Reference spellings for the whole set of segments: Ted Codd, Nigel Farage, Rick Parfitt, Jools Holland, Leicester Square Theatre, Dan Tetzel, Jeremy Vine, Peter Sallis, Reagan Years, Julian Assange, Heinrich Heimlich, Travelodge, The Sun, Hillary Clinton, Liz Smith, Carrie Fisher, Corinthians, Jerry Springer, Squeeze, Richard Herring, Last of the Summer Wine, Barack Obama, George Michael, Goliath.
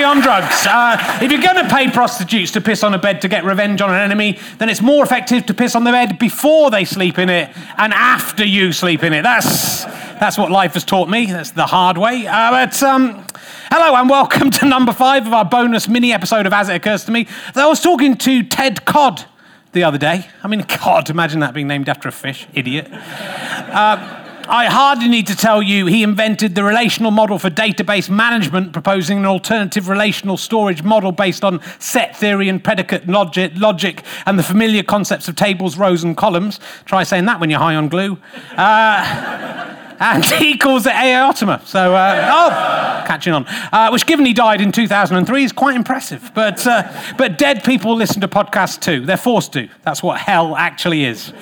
be on drugs. If you're going to pay prostitutes to piss on a bed to get revenge on an enemy, then it's more effective to piss on the bed before they sleep in it and after you sleep in it. That's what life has taught me. That's the hard way. Hello and welcome to number 5 of our bonus mini episode of As It Occurs to Me. I was talking to Ted Codd the other day. I mean, God, imagine that being named after a fish. Idiot. I hardly need to tell you he invented the relational model for database management, proposing an alternative relational storage model based on set theory and predicate logic and the familiar concepts of tables, rows and columns. Try saying that when you're high on glue. And he calls it AI Ottima. So, catching on. Which, given he died in 2003, is quite impressive. But dead people listen to podcasts too. They're forced to. That's what hell actually is.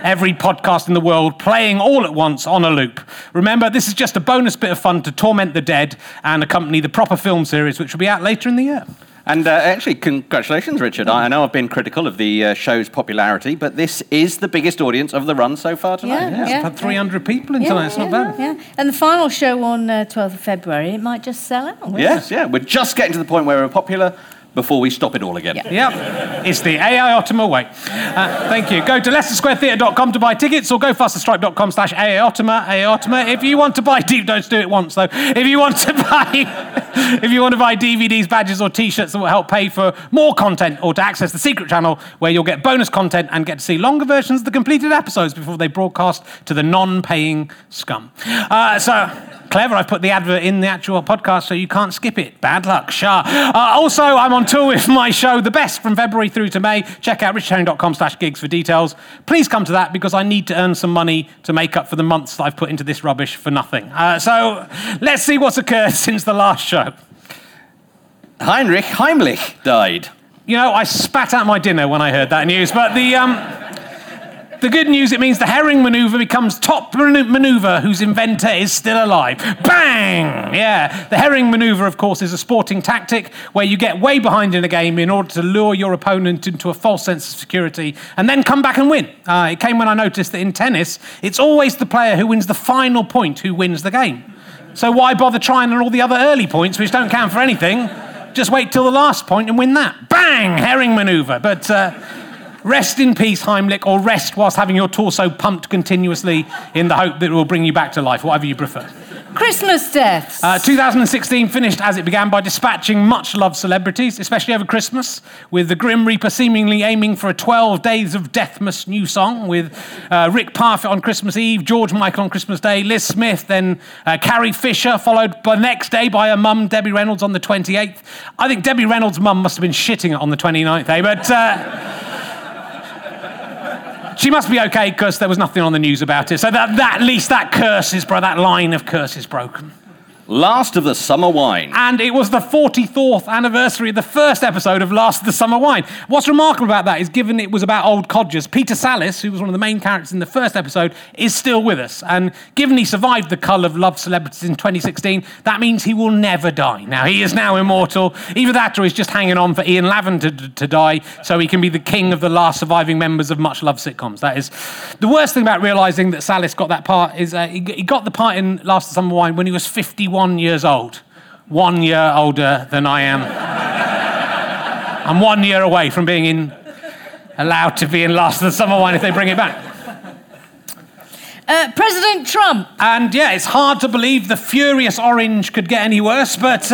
Every podcast in the world playing all at once on a loop. Remember, this is just a bonus bit of fun to torment the dead and accompany the proper film series, which will be out later in the year. And actually, congratulations, Richard. I know I've been critical of the show's popularity, but this is the biggest audience of the run so far tonight. Yeah, I've had 300 people in tonight. It's not bad. Yeah. And the final show on 12th of February, it might just sell out. Yes. We're just getting to the point where we're popular before we stop it all again. Yeah. It's the AI Ottima way. Thank you. Go to LeicesterSquareTheatre.com to buy tickets or gofasterstrike.com/AI Ottima. AI Ottima. If you want to buy deep, don't do it once though. If you want to buy DVDs, badges or t-shirts that will help pay for more content or to access the secret channel where you'll get bonus content and get to see longer versions of the completed episodes before they broadcast to the non-paying scum. Clever, I've put the advert in the actual podcast so you can't skip it. Bad luck, sure. Also, I'm on tour with my show, The Best, from February through to May. Check out richherring.com/gigs for details. Please come to that because I need to earn some money to make up for the months that I've put into this rubbish for nothing. So let's see what's occurred since the last show. Heinrich Heimlich died. You know, I spat out my dinner when I heard that news, but the good news, it means the Herring manoeuvre becomes top manoeuvre whose inventor is still alive. Bang! Yeah. The Herring manoeuvre, of course, is a sporting tactic where you get way behind in a game in order to lure your opponent into a false sense of security and then come back and win. It came when I noticed that in tennis, it's always the player who wins the final point who wins the game. So why bother trying on all the other early points, which don't count for anything? Just wait till the last point and win that. Bang! Herring manoeuvre. But... rest in peace, Heimlich, or rest whilst having your torso pumped continuously in the hope that it will bring you back to life, whatever you prefer. Christmas deaths. 2016 finished as it began by dispatching much-loved celebrities, especially over Christmas, with the Grim Reaper seemingly aiming for a 12 Days of Deathmas new song, with Rick Parfitt on Christmas Eve, George Michael on Christmas Day, Liz Smith, then Carrie Fisher, followed the next day by her mum, Debbie Reynolds, on the 28th. I think Debbie Reynolds' mum must have been shitting it on the 29th, but... she must be okay because there was nothing on the news about it. So that at least that line of curse is broken. Last of the Summer Wine. And it was the 44th anniversary of the first episode of Last of the Summer Wine. What's remarkable about that is, given it was about old codgers, Peter Sallis, who was one of the main characters in the first episode, is still with us. And given he survived the cull of love celebrities in 2016, that means he will never die. Now, he is now immortal. Either that or he's just hanging on for Ian Lavender to die so he can be the king of the last surviving members of much-loved sitcoms. That is... the worst thing about realising that Sallis got that part is he got the part in Last of the Summer Wine when he was 51. 1 year old. 1 year older than I am. I'm 1 year away from being allowed to be in Last of the Summer Wine if they bring it back. President Trump. And yeah, it's hard to believe the furious orange could get any worse, but...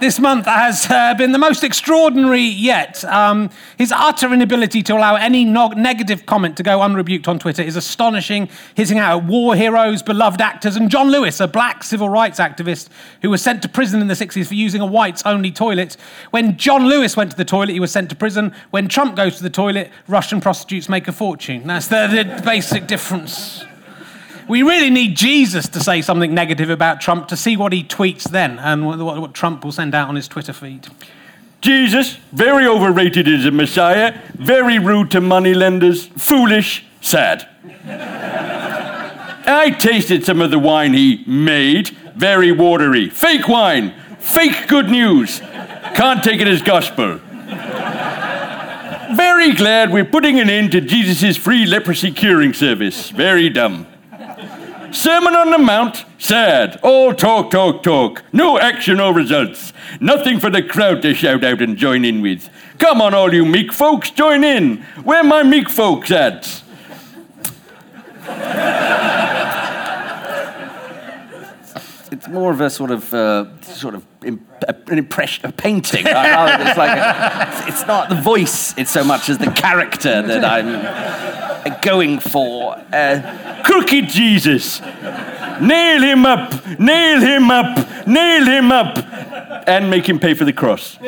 this month has been the most extraordinary yet. His utter inability to allow any negative comment to go unrebuked on Twitter is astonishing, hitting out at war heroes, beloved actors, and John Lewis, a black civil rights activist who was sent to prison in the 60s for using a whites-only toilet. When John Lewis went to the toilet, he was sent to prison. When Trump goes to the toilet, Russian prostitutes make a fortune. That's the basic difference. We really need Jesus to say something negative about Trump to see what he tweets then and what Trump will send out on his Twitter feed. Jesus, very overrated as a messiah, very rude to moneylenders, foolish, sad. I tasted some of the wine he made, very watery. Fake wine, fake good news. Can't take it as gospel. Very glad we're putting an end to Jesus' free leprosy curing service. Very dumb. Sermon on the Mount, sad. All talk, talk, talk. No action or results. Nothing for the crowd to shout out and join in with. Come on, all you meek folks, join in. Where my meek folks at? It's more of a sort of an impression, a painting. It's like it's not the voice, it's so much as the character that I'm going for. Crooked Jesus, nail him up, nail him up, nail him up, and make him pay for the cross.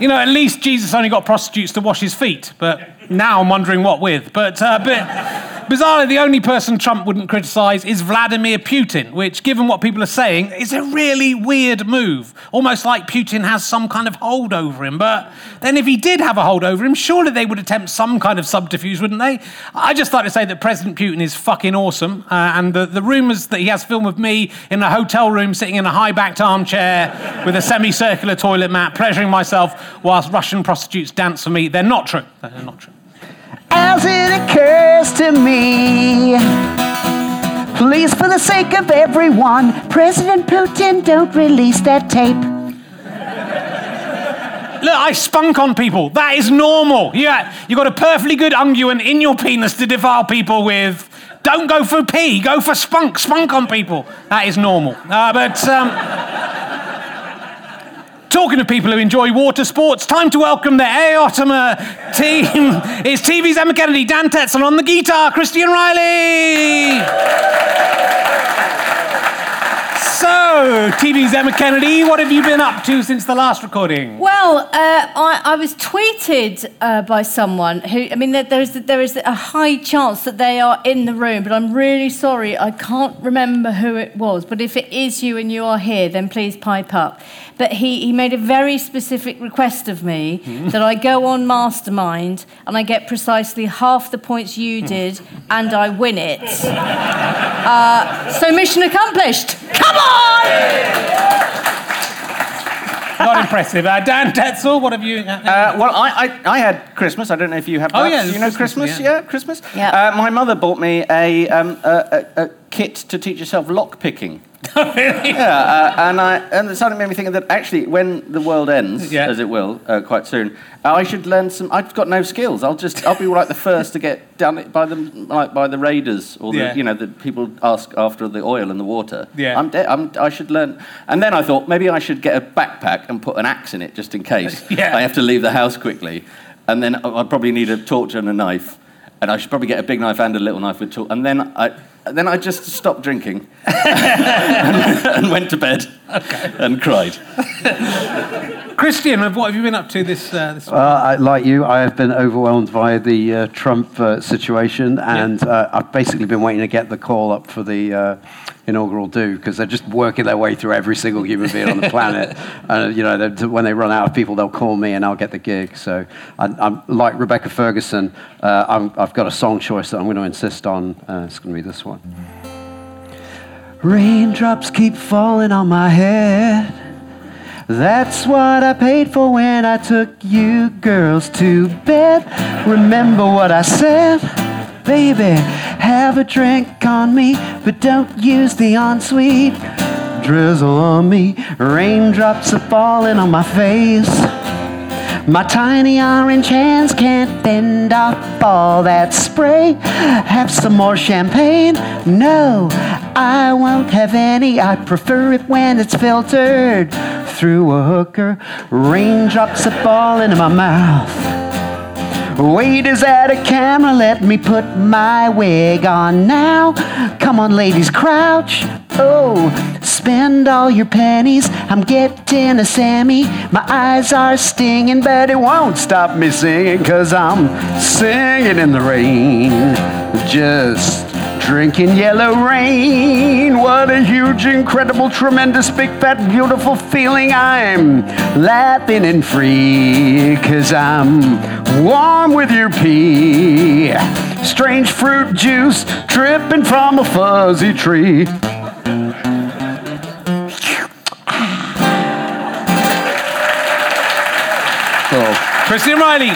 You know, at least Jesus only got prostitutes to wash his feet, but now I'm wondering what with. But bizarrely, the only person Trump wouldn't criticise is Vladimir Putin, which, given what people are saying, is a really weird move. Almost like Putin has some kind of hold over him. But then if he did have a hold over him, surely they would attempt some kind of subterfuge, wouldn't they? I just like to say that President Putin is fucking awesome. And the rumours that he has film of me in a hotel room sitting in a high-backed armchair with a semicircular toilet mat, pleasuring myself whilst Russian prostitutes dance for me, they're not true. They're not true. As it occurs to me, please, for the sake of everyone, President Putin, don't release that tape. Look, I spunk on people. That is normal. Yeah, you got a perfectly good unguent in your penis to defile people with. Don't go for pee, go for spunk. Spunk on people. That is normal. Talking to people who enjoy water sports, time to welcome the AI Ottima team. It's TV's Emma Kennedy, Dan Tetzel on the guitar, Christian Reilly. So, TV's Emma Kennedy, what have you been up to since the last recording? Well, I was tweeted by someone who, I mean, there is a high chance that they are in the room, but I'm really sorry, I can't remember who it was, but if it is you and you are here, then please pipe up. But he made a very specific request of me that I go on Mastermind and I get precisely half the points you did and I win it. So mission accomplished. Come on! Not impressive. Dan Tetzel, what have you... well, I had Christmas. I don't know if you have that. Oh, yeah. You know Christmas? Yeah, Christmas. Yeah. My mother bought me a kit to teach yourself lock picking. Really? Yeah, and it suddenly made me think that actually, when the world ends, as it will quite soon, I should learn some. I've got no skills. I'll be like the first to get done it by the raiders or the the people ask after the oil and the water. Yeah, I should learn. And then I thought maybe I should get a backpack and put an axe in it just in case I have to leave the house quickly. And then I probably need a torch and a knife. And I should probably get a big knife and a little knife with torch. And then I just stopped drinking and went to bed and cried. Christian, what have you been up to this week? Like you, I have been overwhelmed by the Trump situation, and I've basically been waiting to get the call up for the inaugural do, because they're just working their way through every single human being on the planet. And when they run out of people, they'll call me and I'll get the gig. So I'm like Rebecca Ferguson. I've got a song choice that I'm going to insist on. It's going to be this one. Raindrops keep falling on my head. That's what I paid for when I took you girls to bed. Remember what I said, baby. Have a drink on me, but don't use the ensuite. Drizzle on me, raindrops are falling on my face. My tiny orange hands can't fend off all that spray. Have some more champagne? No, I won't have any. I prefer it when it's filtered through a hooker. Raindrops are falling in my mouth. Waiters at a camera, let me put my wig on now. Come on, ladies, crouch. Oh, spend all your pennies. I'm getting a Sammy. My eyes are stinging, but it won't stop me singing, 'cause I'm singing in the rain. Just drinking yellow rain. What a huge, incredible, tremendous, big, fat, beautiful feeling. I'm laughing and free, 'cause I'm warm with your pee. Strange fruit juice dripping from a fuzzy tree. Christian Reilly,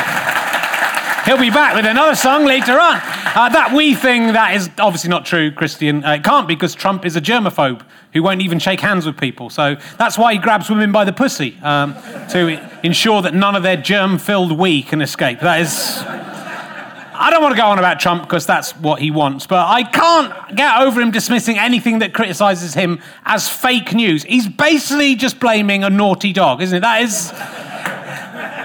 He'll be back with another song later on. That wee thing, that is obviously not true, Christian. It can't, because Trump is a germaphobe who won't even shake hands with people. So that's why he grabs women by the pussy, to ensure that none of their germ-filled wee can escape. That is... I don't want to go on about Trump because that's what he wants, but I can't get over him dismissing anything that criticises him as fake news. He's basically just blaming a naughty dog, isn't it? That is...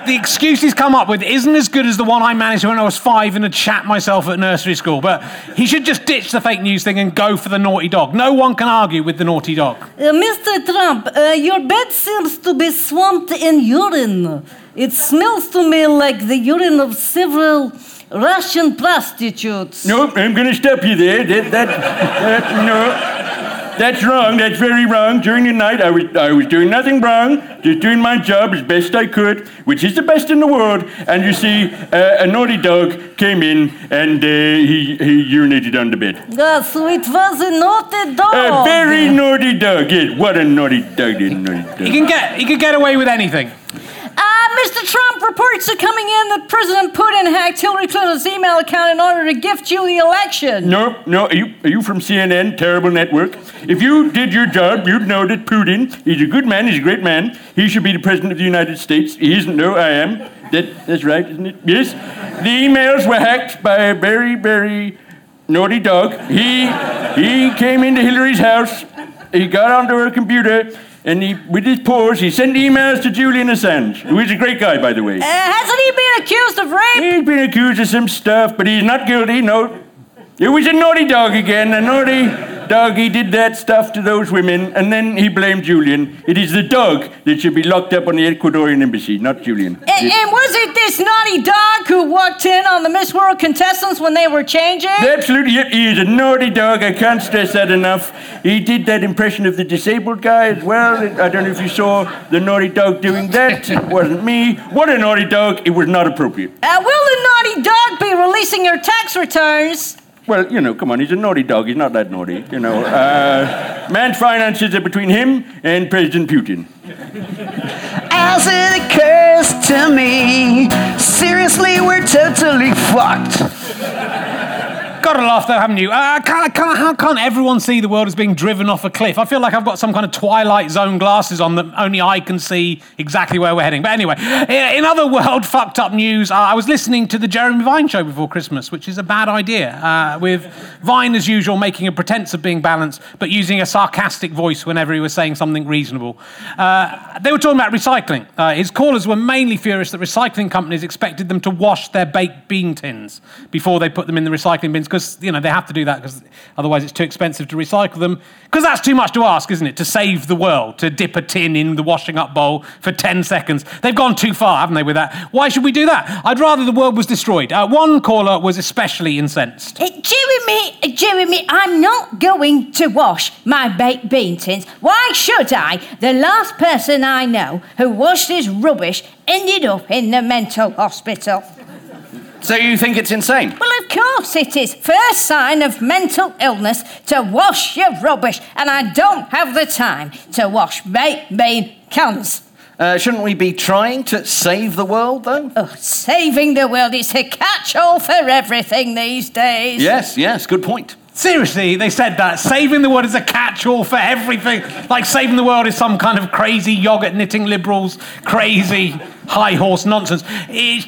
The excuse he's come up with isn't as good as the one I managed when I was 5 and had shat myself at nursery school, but he should just ditch the fake news thing and go for the naughty dog. No one can argue with the naughty dog. Mr. Trump, your bed seems to be swamped in urine. It smells to me like the urine of several... Russian prostitutes. Nope, I'm going to stop you there. No, that's wrong. That's very wrong. During the night, I was doing nothing wrong, just doing my job as best I could, which is the best in the world. And you see, a naughty dog came in and he urinated on the bed. Yes, so it was a naughty dog. A very naughty dog. Yes, what a naughty dog! He can get away with anything. Mr. Trump, reports are coming in that President Putin hacked Hillary Clinton's email account in order to gift you the election. No, are you from CNN? Terrible network. If you did your job, you'd know that Putin, he's a good man, he's a great man. He should be the President of the United States. He isn't, no, I am. That's right, isn't it? Yes. The emails were hacked by a very, very naughty dog. He came into Hillary's house, he got onto her computer, and with his paws, he sent emails to Julian Assange, who is a great guy, by the way. Hasn't he been accused of rape? He's been accused of some stuff, but he's not guilty, no. It was a naughty dog again. A naughty dog, he did that stuff to those women, and then he blamed Julian. It is the dog that should be locked up on the Ecuadorian embassy, not Julian. And was it this naughty dog who walked in on the Miss World contestants when they were changing? Absolutely, he is a naughty dog. I can't stress that enough. He did that impression of the disabled guy as well. I don't know if you saw the naughty dog doing that. It wasn't me. What a naughty dog. It was not appropriate. Will the naughty dog be releasing your tax returns? Well, you know, come on, he's a naughty dog. He's not that naughty, you know. Man's finances are between him and President Putin. As it occurs to me, seriously, we're totally fucked. Got to laugh, though, haven't you? How can't everyone see the world as being driven off a cliff? I feel like I've got some kind of Twilight Zone glasses on that only I can see exactly where we're heading. But anyway, in other world fucked up news, I was listening to the Jeremy Vine show before Christmas, which is a bad idea, with Vine, as usual, making a pretense of being balanced, but using a sarcastic voice whenever he was saying something reasonable. They were talking about recycling. His callers were mainly furious that recycling companies expected them to wash their baked bean tins before they put them in the recycling bins, because, you know, they have to do that because otherwise it's too expensive to recycle them. Because that's too much to ask, isn't it? To save the world, to dip a tin in the washing up bowl for 10 seconds. They've gone too far, haven't they, with that? Why should we do that? I'd rather the world was destroyed. One caller was especially incensed. Jeremy, I'm not going to wash my baked bean tins. Why should I? The last person I know who washed his rubbish ended up in the mental hospital. So you think it's insane? Well, of course it is. First sign of mental illness, to wash your rubbish. And I don't have the time to wash baked bean cans. Shouldn't we be trying to save the world, though? Oh, saving the world is a catch-all for everything these days. Yes, good point. Seriously, they said that. Saving the world is a catch-all for everything. Like saving the world is some kind of crazy yoghurt-knitting liberals, crazy high-horse nonsense.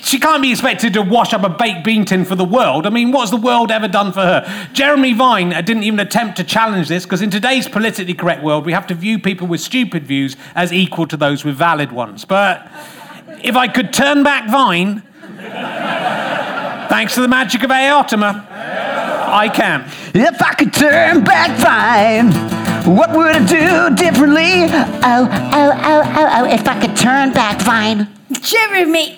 She can't be expected to wash up a baked bean tin for the world. I mean, what's the world ever done for her? Jeremy Vine didn't even attempt to challenge this, because in today's politically correct world, we have to view people with stupid views as equal to those with valid ones. But if I could turn back Vine, thanks to the magic of AI Ottima, I can. If I could turn back time, what would I do differently? Oh, if I could turn back time. Jeremy,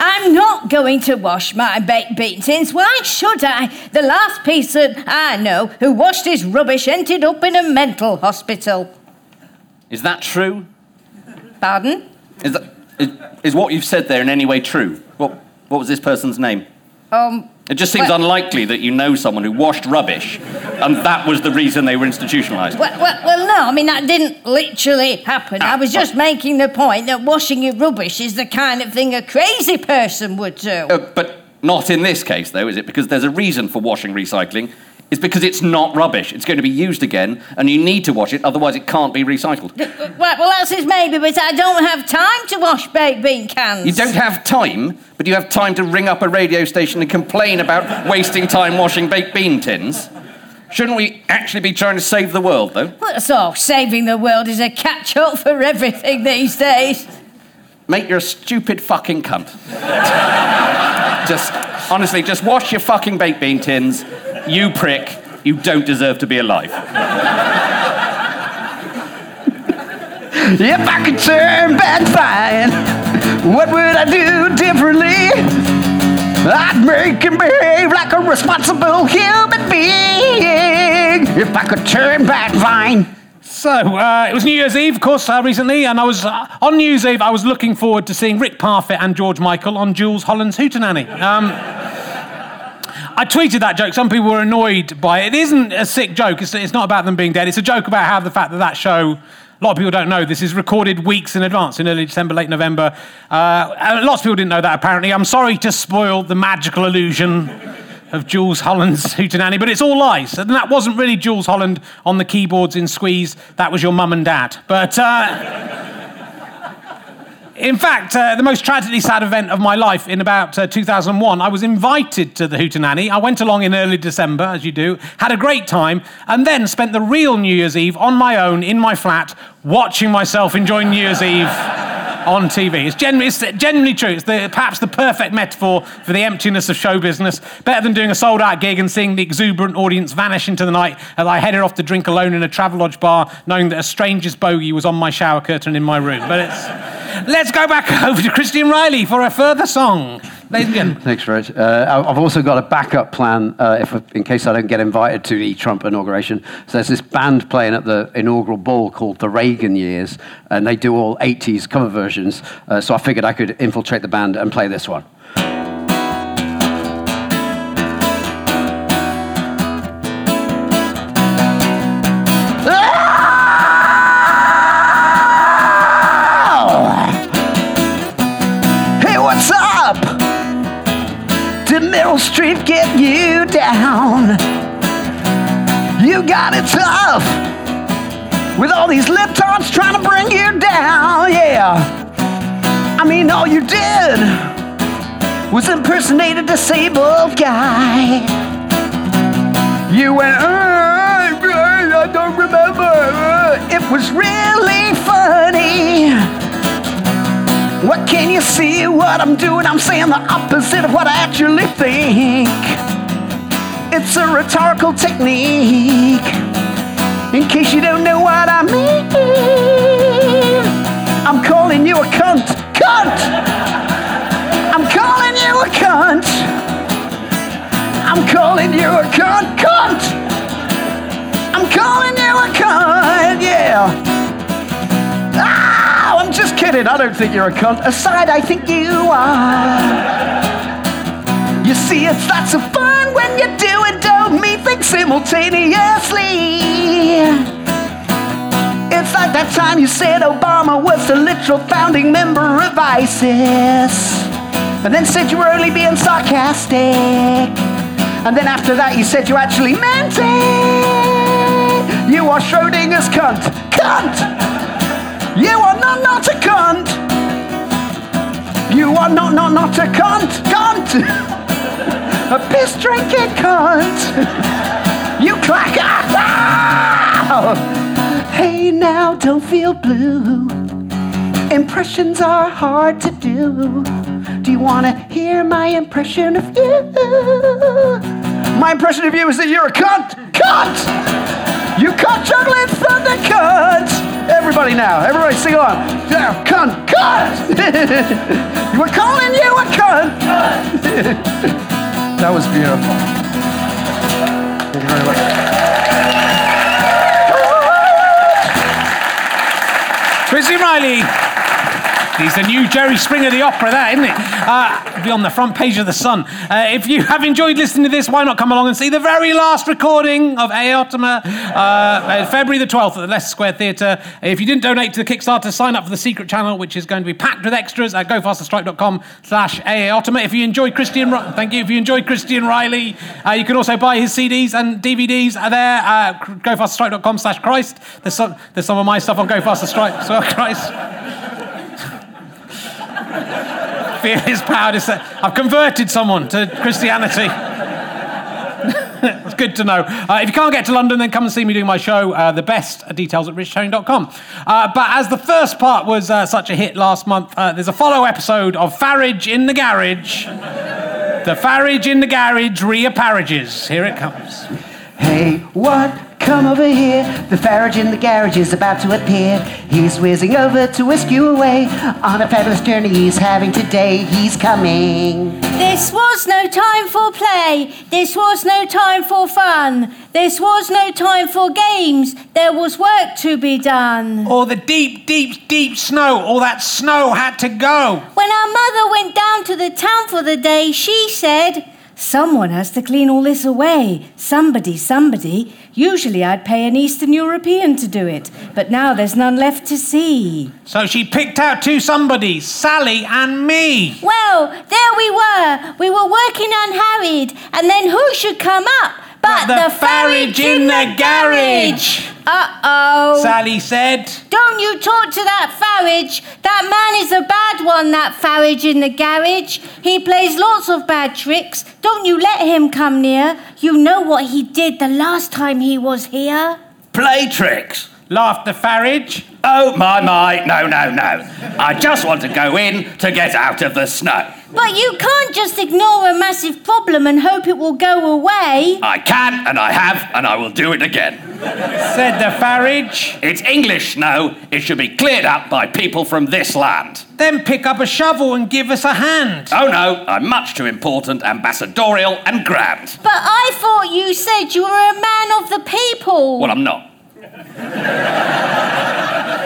I'm not going to wash my baked bean tins. Why should I? The last person I know who washed his rubbish ended up in a mental hospital. Is that true? Pardon? Is what you've said there in any way true? What was this person's name? It just seems unlikely that you know someone who washed rubbish and that was the reason they were institutionalised. Well, no, I mean, that didn't literally happen. I was just making the point that washing your rubbish is the kind of thing a crazy person would do. But Not in this case, though, is it? Because there's a reason for washing recycling. It's because it's not rubbish. It's going to be used again, and you need to wash it, otherwise it can't be recycled. Well, that's it maybe, but I don't have time to wash baked bean cans. You don't have time, but you have time to ring up a radio station and complain about wasting time washing baked bean tins. Shouldn't we actually be trying to save the world, though? Well, so saving the world is a catch-up for everything these days. Mate, you're a stupid fucking cunt. Honestly, just wash your fucking baked bean tins. You prick. You don't deserve to be alive. If I could turn back time, what would I do differently? I'd make him behave like a responsible human being if I could turn back Vine. So, it was New Year's Eve, of course, recently, and I was on New Year's Eve, I was looking forward to seeing Rick Parfitt and George Michael on Jools Holland's Hootenanny. I tweeted that joke. Some people were annoyed by it. It isn't a sick joke. It's not about them being dead. It's a joke about how the fact that show... A lot of people don't know this is recorded weeks in advance, in early December, late November. Lots of people didn't know that, apparently. I'm sorry to spoil the magical illusion of Jools Holland's Hootenanny, but it's all lies. And that wasn't really Jools Holland on the keyboards in Squeeze. That was your mum and dad. But... in fact, the most tragically sad event of my life in about 2001, I was invited to the Hootenanny. I went along in early December, as you do, had a great time, and then spent the real New Year's Eve on my own, in my flat, watching myself enjoying New Year's Eve on TV. It's generally true. It's perhaps the perfect metaphor for the emptiness of show business. Better than doing a sold-out gig and seeing the exuberant audience vanish into the night as I headed off to drink alone in a Travelodge bar, knowing that a stranger's bogey was on my shower curtain in my room. But it's... Let's go back over to Christian Reilly for a further song. Ladies and gentlemen. Thanks, Rich. I've also got a backup plan in case I don't get invited to the Trump inauguration. So there's this band playing at the inaugural ball called The Reagan Years, and they do all 80s cover versions. So I figured I could infiltrate the band and play this one. Street get you down. You got it tough with all these lip-tarts trying to bring you down, yeah. I mean, all you did was impersonate a disabled guy. You went, I don't remember. It was really funny. What can you see? What I'm doing, I'm saying the opposite of what I actually think. It's a rhetorical technique, in case you don't know what I mean. I'm calling you a cunt. Cunt! I'm calling you a cunt. I'm calling you a cunt. Cunt! I'm calling you a cunt, yeah. Ah, I'm just kidding. I don't think you're a cunt. Aside, I think you are. You see, it's lots of fun when you do and don't mean things simultaneously. It's like that time you said Obama was the literal founding member of ISIS, and then said you were only being sarcastic, and then after that you said you actually meant it. You are Schrodinger's cunt. Cunt! You are not a cunt. You are not a cunt. Cunt. A piss drinking cunt. You clacker. Ah! Hey now, don't feel blue. Impressions are hard to do. Do you want to hear my impression of you? My impression of you is that you're a cunt. Cunt. You cunt juggling thunder cunt. Everybody now, everybody sing along. Yeah, cunt, cunt! We're calling you a cunt! That was beautiful. Thank you very much. Christian Reilly. He's the new Jerry Springer the opera, that, isn't it? It'll be on the front page of The Sun. If you have enjoyed listening to this, why not come along and see the very last recording of AI Ottima, February the 12th at the Leicester Square Theatre. If you didn't donate to the Kickstarter, sign up for the secret channel, which is going to be packed with extras at gofasterstrike.com/AI Ottima. If you enjoy Christian Reilly, you can also buy his CDs and DVDs are there at gofasterstrike.com/Christ. There's some of my stuff on gofasterstrike, so Christ. Fear is power. I've converted someone to Christianity. It's good to know. If you can't get to London, then come and see me doing my show, The Best, details at richherring.com. But as the first part was such a hit last month, there's a follow episode of Farage in the Garage. The Farage in the Garage reapparages. Here it comes. Hey, what? Come over here. The Farage in the Garage is about to appear. He's whizzing over to whisk you away on a fabulous journey he's having today. He's coming. This was no time for play. This was no time for fun. This was no time for games. There was work to be done. All the deep, deep, deep snow. All that snow had to go. When our mother went down to the town for the day, she said, someone has to clean all this away. Somebody. Usually I'd pay an Eastern European to do it, but now there's none left to see. So she picked out two somebodies, Sally and me. Well, there we were. We were working unharried, and then who should come up but the Farage in the Garage? Uh-oh. Sally said, don't you talk to that Farage. That man is a bad one, that Farage in the Garage. He plays lots of bad tricks. Don't you let him come near. You know what he did the last time he was here? Play tricks, laughed the Farage. Oh, my, no. I just want to go in to get out of the snow. But you can't just ignore a massive problem and hope it will go away. I can, and I have, and I will do it again, said the Farage. It's English snow. It should be cleared up by people from this land. Then pick up a shovel and give us a hand. Oh no, I'm much too important, ambassadorial and grand. But I thought you said you were a man of the people. Well, I'm not.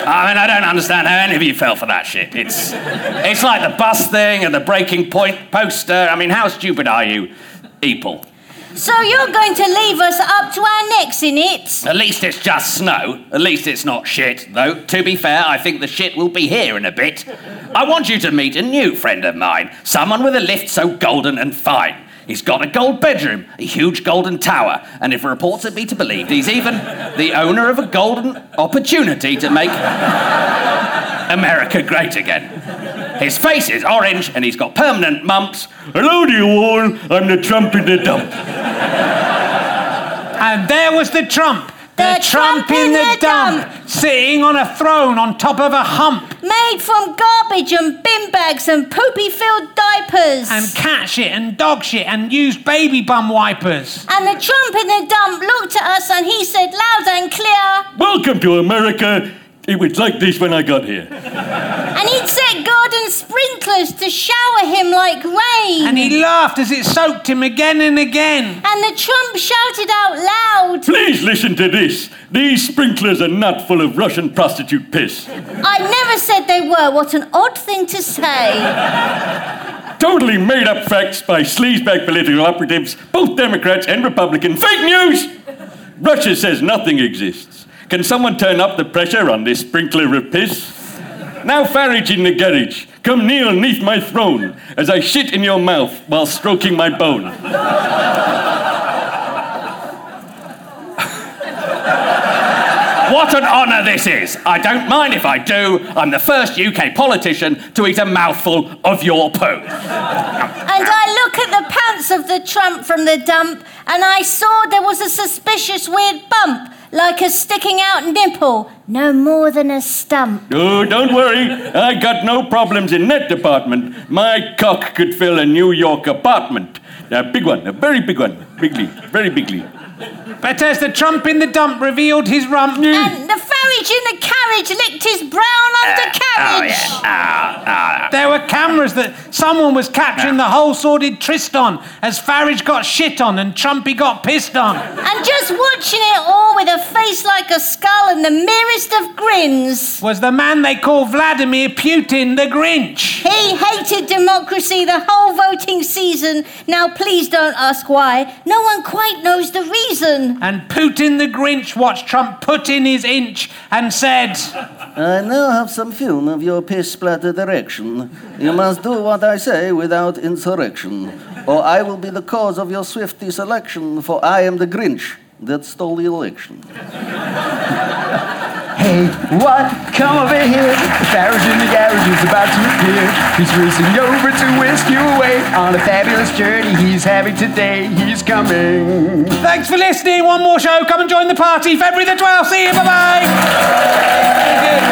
I mean, I don't understand how any of you fell for that shit. It's like the bus thing and the breaking point poster. I mean, how stupid are you, people? So you're going to leave us up to our necks in it? At least it's just snow. At least it's not shit, though. To be fair, I think the shit will be here in a bit. I want you to meet a new friend of mine. Someone with a lift so golden and fine. He's got a gold bedroom, a huge golden tower, and if reports are to be believed, he's even the owner of a golden opportunity to make America great again. His face is orange, and he's got permanent mumps. Hello to you all, I'm the Trump in the dump. And there was the Trump. The Trump in the dump, sitting on a throne on top of a hump. Made from garbage and bin bags and poopy-filled diapers. And cat shit and dog shit and used baby bum wipers. And the Trump in the dump looked at us and he said loud and clear, welcome to America. It was like this when I got here. And he'd set garden sprinklers to shower him like rain. And he laughed as it soaked him again and again. And the Trump shouted out loud, please listen to this. These sprinklers are not full of Russian prostitute piss. I never said they were. What an odd thing to say. Totally made up facts by sleazebag political operatives, both Democrats and Republicans. Fake news! Russia says nothing exists. Can someone turn up the pressure on this sprinkler of piss? Now Farage in the Garage, come kneel neath my throne as I shit in your mouth while stroking my bone. What an honour this is. I don't mind if I do. I'm the first UK politician to eat a mouthful of your poo. And I look at the pants of the Trump from the dump and I saw there was a suspicious weird bump. Like a sticking out nipple, no more than a stump. Oh, don't worry. I got no problems in that department. My cock could fill a New York apartment. A big one, a very big one. Bigly, very bigly. But as the Trump in the dump revealed his rump... And the carriage in the carriage licked his brown undercarriage. Oh, yeah. There were cameras that someone was capturing the whole sordid tryst on as Farage got shit on and Trumpy got pissed on. And just watching it all with a face like a skull and the merest of grins was the man they call Vladimir Putin the Grinch. He hated democracy the whole voting season. Now please don't ask why. No one quite knows the reason. And Putin the Grinch watched Trump put in his inch and said, I now have some film of your piss-splattered erection. You must do what I say without insurrection, or I will be the cause of your swift deselection, for I am the Grinch that stole the election. Hey, what? Come over here. The Farage in the garage is about to appear. He's racing over to whisk you away on a fabulous journey he's having today. He's coming. Thanks for listening. One more show. Come and join the party. February the 12th. See you. Bye-bye.